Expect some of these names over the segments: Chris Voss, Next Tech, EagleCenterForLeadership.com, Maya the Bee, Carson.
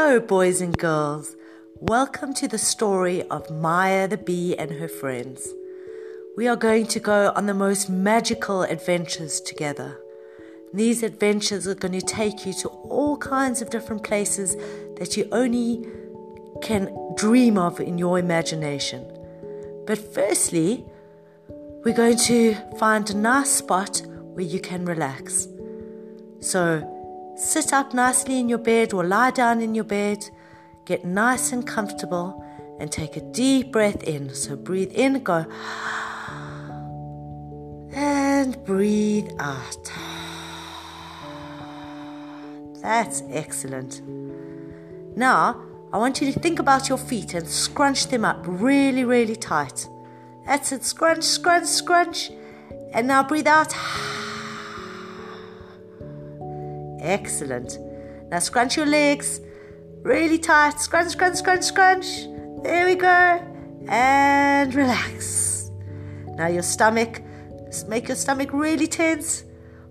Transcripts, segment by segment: Hello boys and girls, welcome to the story of Maya the Bee and her friends. We are going to go on the most magical adventures together. These adventures are going to take you to all kinds of different places that you only can dream of in your imagination. But firstly, we're going to find a nice spot where you can relax. So sit up nicely in your bed or lie down in your bed, get nice and comfortable and take a deep breath in. So breathe in, go and breathe out. That's excellent. Now, I want you to think about your feet and scrunch them up really, really tight. That's it, scrunch, scrunch, scrunch. And now breathe out. Excellent. Now scrunch your legs really tight. Scrunch, scrunch, scrunch, scrunch. There we go. And relax. Now your stomach. Make your stomach really tense.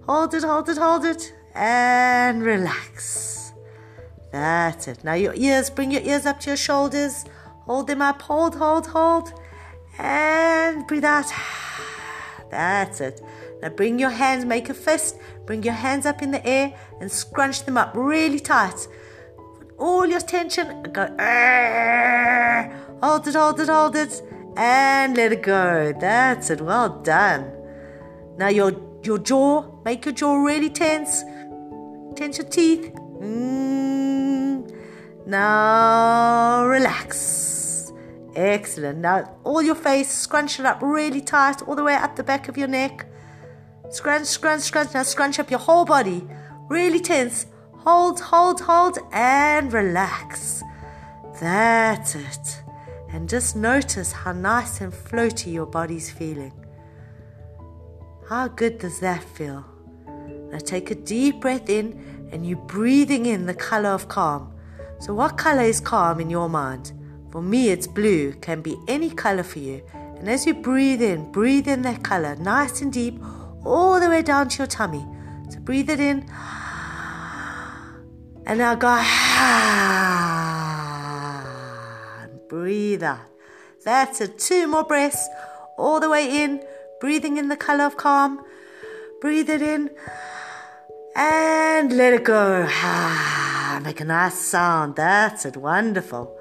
Hold it, hold it, hold it. And relax. That's it. Now your ears. Bring your ears up to your shoulders. Hold them up. Hold, hold, hold. And breathe out. That's it. Now bring your hands, make a fist, bring your hands up in the air and scrunch them up really tight. Put all your tension and go, hold it, hold it, hold it, and let it go. That's it, well done. Now your jaw, make your jaw really tense. Tense your teeth. Now relax. Excellent. Now, all your face, scrunch it up really tight, all the way up the back of your neck. Scrunch, scrunch, scrunch. Now, scrunch up your whole body. Really tense. Hold, hold, hold, and relax. That's it. And just notice how nice and floaty your body's feeling. How good does that feel? Now, take a deep breath in, and you're breathing in the color of calm. So, what color is calm in your mind? For me, it's blue. It can be any color for you. And as you breathe in that color, nice and deep, all the way down to your tummy. So breathe it in. And now go. And breathe out. That's it. 2 more breaths. All the way in. Breathing in the color of calm. Breathe it in. And let it go. Make a nice sound. That's it. Wonderful.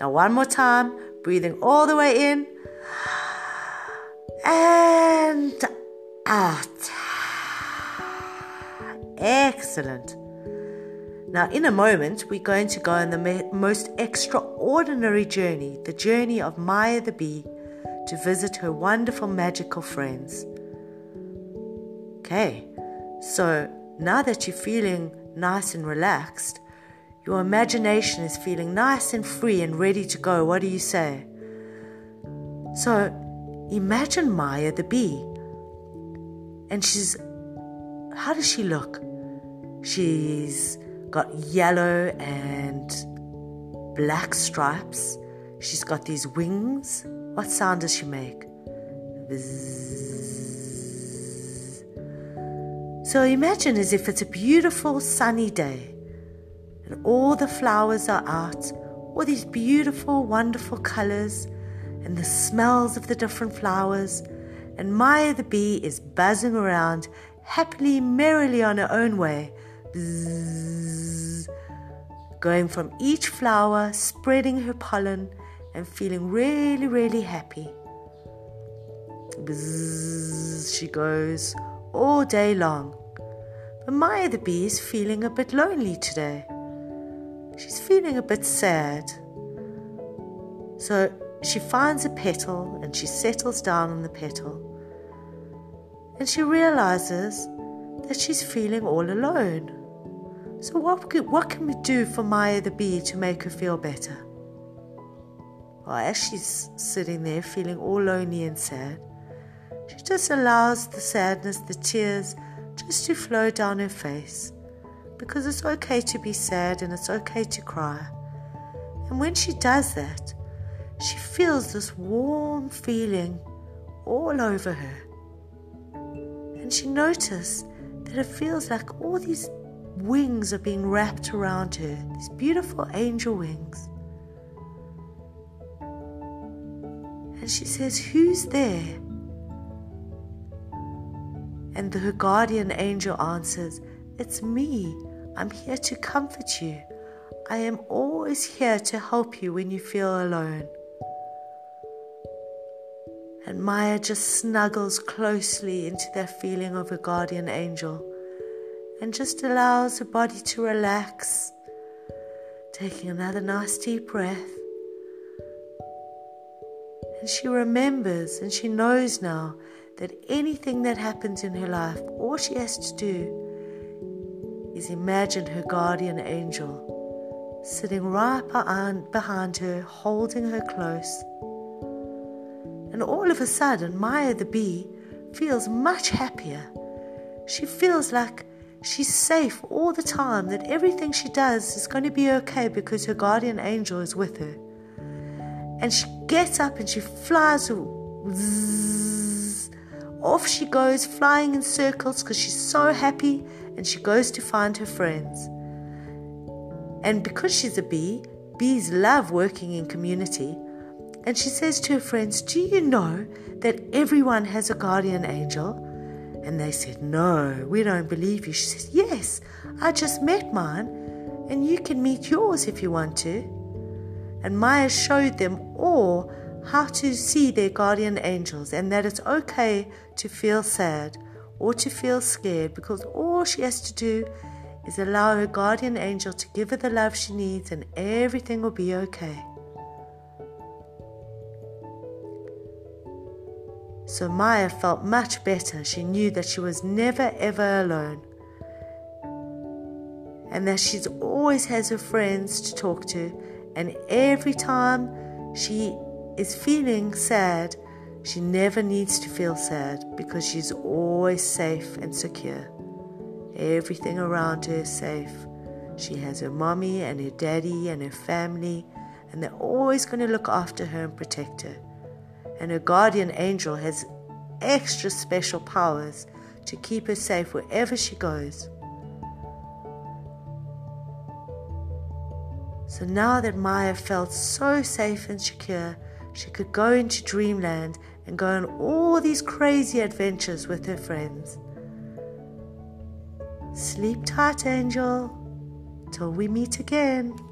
Now one more time, breathing all the way in and out. Excellent. Now in a moment, we're going to go on the most extraordinary journey, the journey of Maya the Bee to visit her wonderful magical friends. Okay, so now that you're feeling nice and relaxed, your imagination is feeling nice and free and ready to go. What do you say? So, imagine Maya the bee. And how does she look? She's got yellow and black stripes. She's got these wings. What sound does she make? Bzzz. So imagine as if it's a beautiful sunny day. And all the flowers are out, all these beautiful, wonderful colours, and the smells of the different flowers. And Maya the bee is buzzing around, happily, merrily on her own way, bzzz, going from each flower, spreading her pollen, and feeling really, really happy. Bzzz, she goes all day long. But Maya the bee is feeling a bit lonely today. She's feeling a bit sad. So she finds a petal and she settles down on the petal. And she realizes that she's feeling all alone. So what can we do for Maya the bee to make her feel better? Well, as she's sitting there feeling all lonely and sad, she just allows the sadness, the tears, just to flow down her face. Because it's okay to be sad and it's okay to cry. And when she does that, she feels this warm feeling all over her. And she notices that it feels like all these wings are being wrapped around her, these beautiful angel wings. And she says, "Who's there?" And her guardian angel answers, "It's me. I'm here to comfort you. I am always here to help you when you feel alone." And Maya just snuggles closely into that feeling of her guardian angel and just allows her body to relax, taking another nice deep breath. And she remembers and she knows now that anything that happens in her life, all she has to do is imagine her guardian angel sitting right behind her, holding her close. And all of a sudden, Maya the bee feels much happier. She feels like she's safe all the time, that everything she does is going to be okay because her guardian angel is with her. And she gets up and she flies off. She goes flying in circles because she's so happy, and she goes to find her friends. And because she's a bee, bees love working in community. And she says to her friends, "Do you know that everyone has a guardian angel?" And they said, "No, we don't believe you." She says, "Yes, I just met mine, and you can meet yours if you want to." And Maya showed them all how to see their guardian angels, and that it's okay to feel sad or to feel scared, because all she has to do is allow her guardian angel to give her the love she needs, and everything will be okay. So Maya felt much better. She knew that she was never ever alone, and that she always has her friends to talk to, and every time she is feeling sad, she never needs to feel sad because she's always safe and secure. Everything around her is safe. She has her mommy and her daddy and her family, and they're always going to look after her and protect her. And her guardian angel has extra special powers to keep her safe wherever she goes. So now that Maya felt so safe and secure, she could go into dreamland and go on all these crazy adventures with her friends. Sleep tight, angel, till we meet again.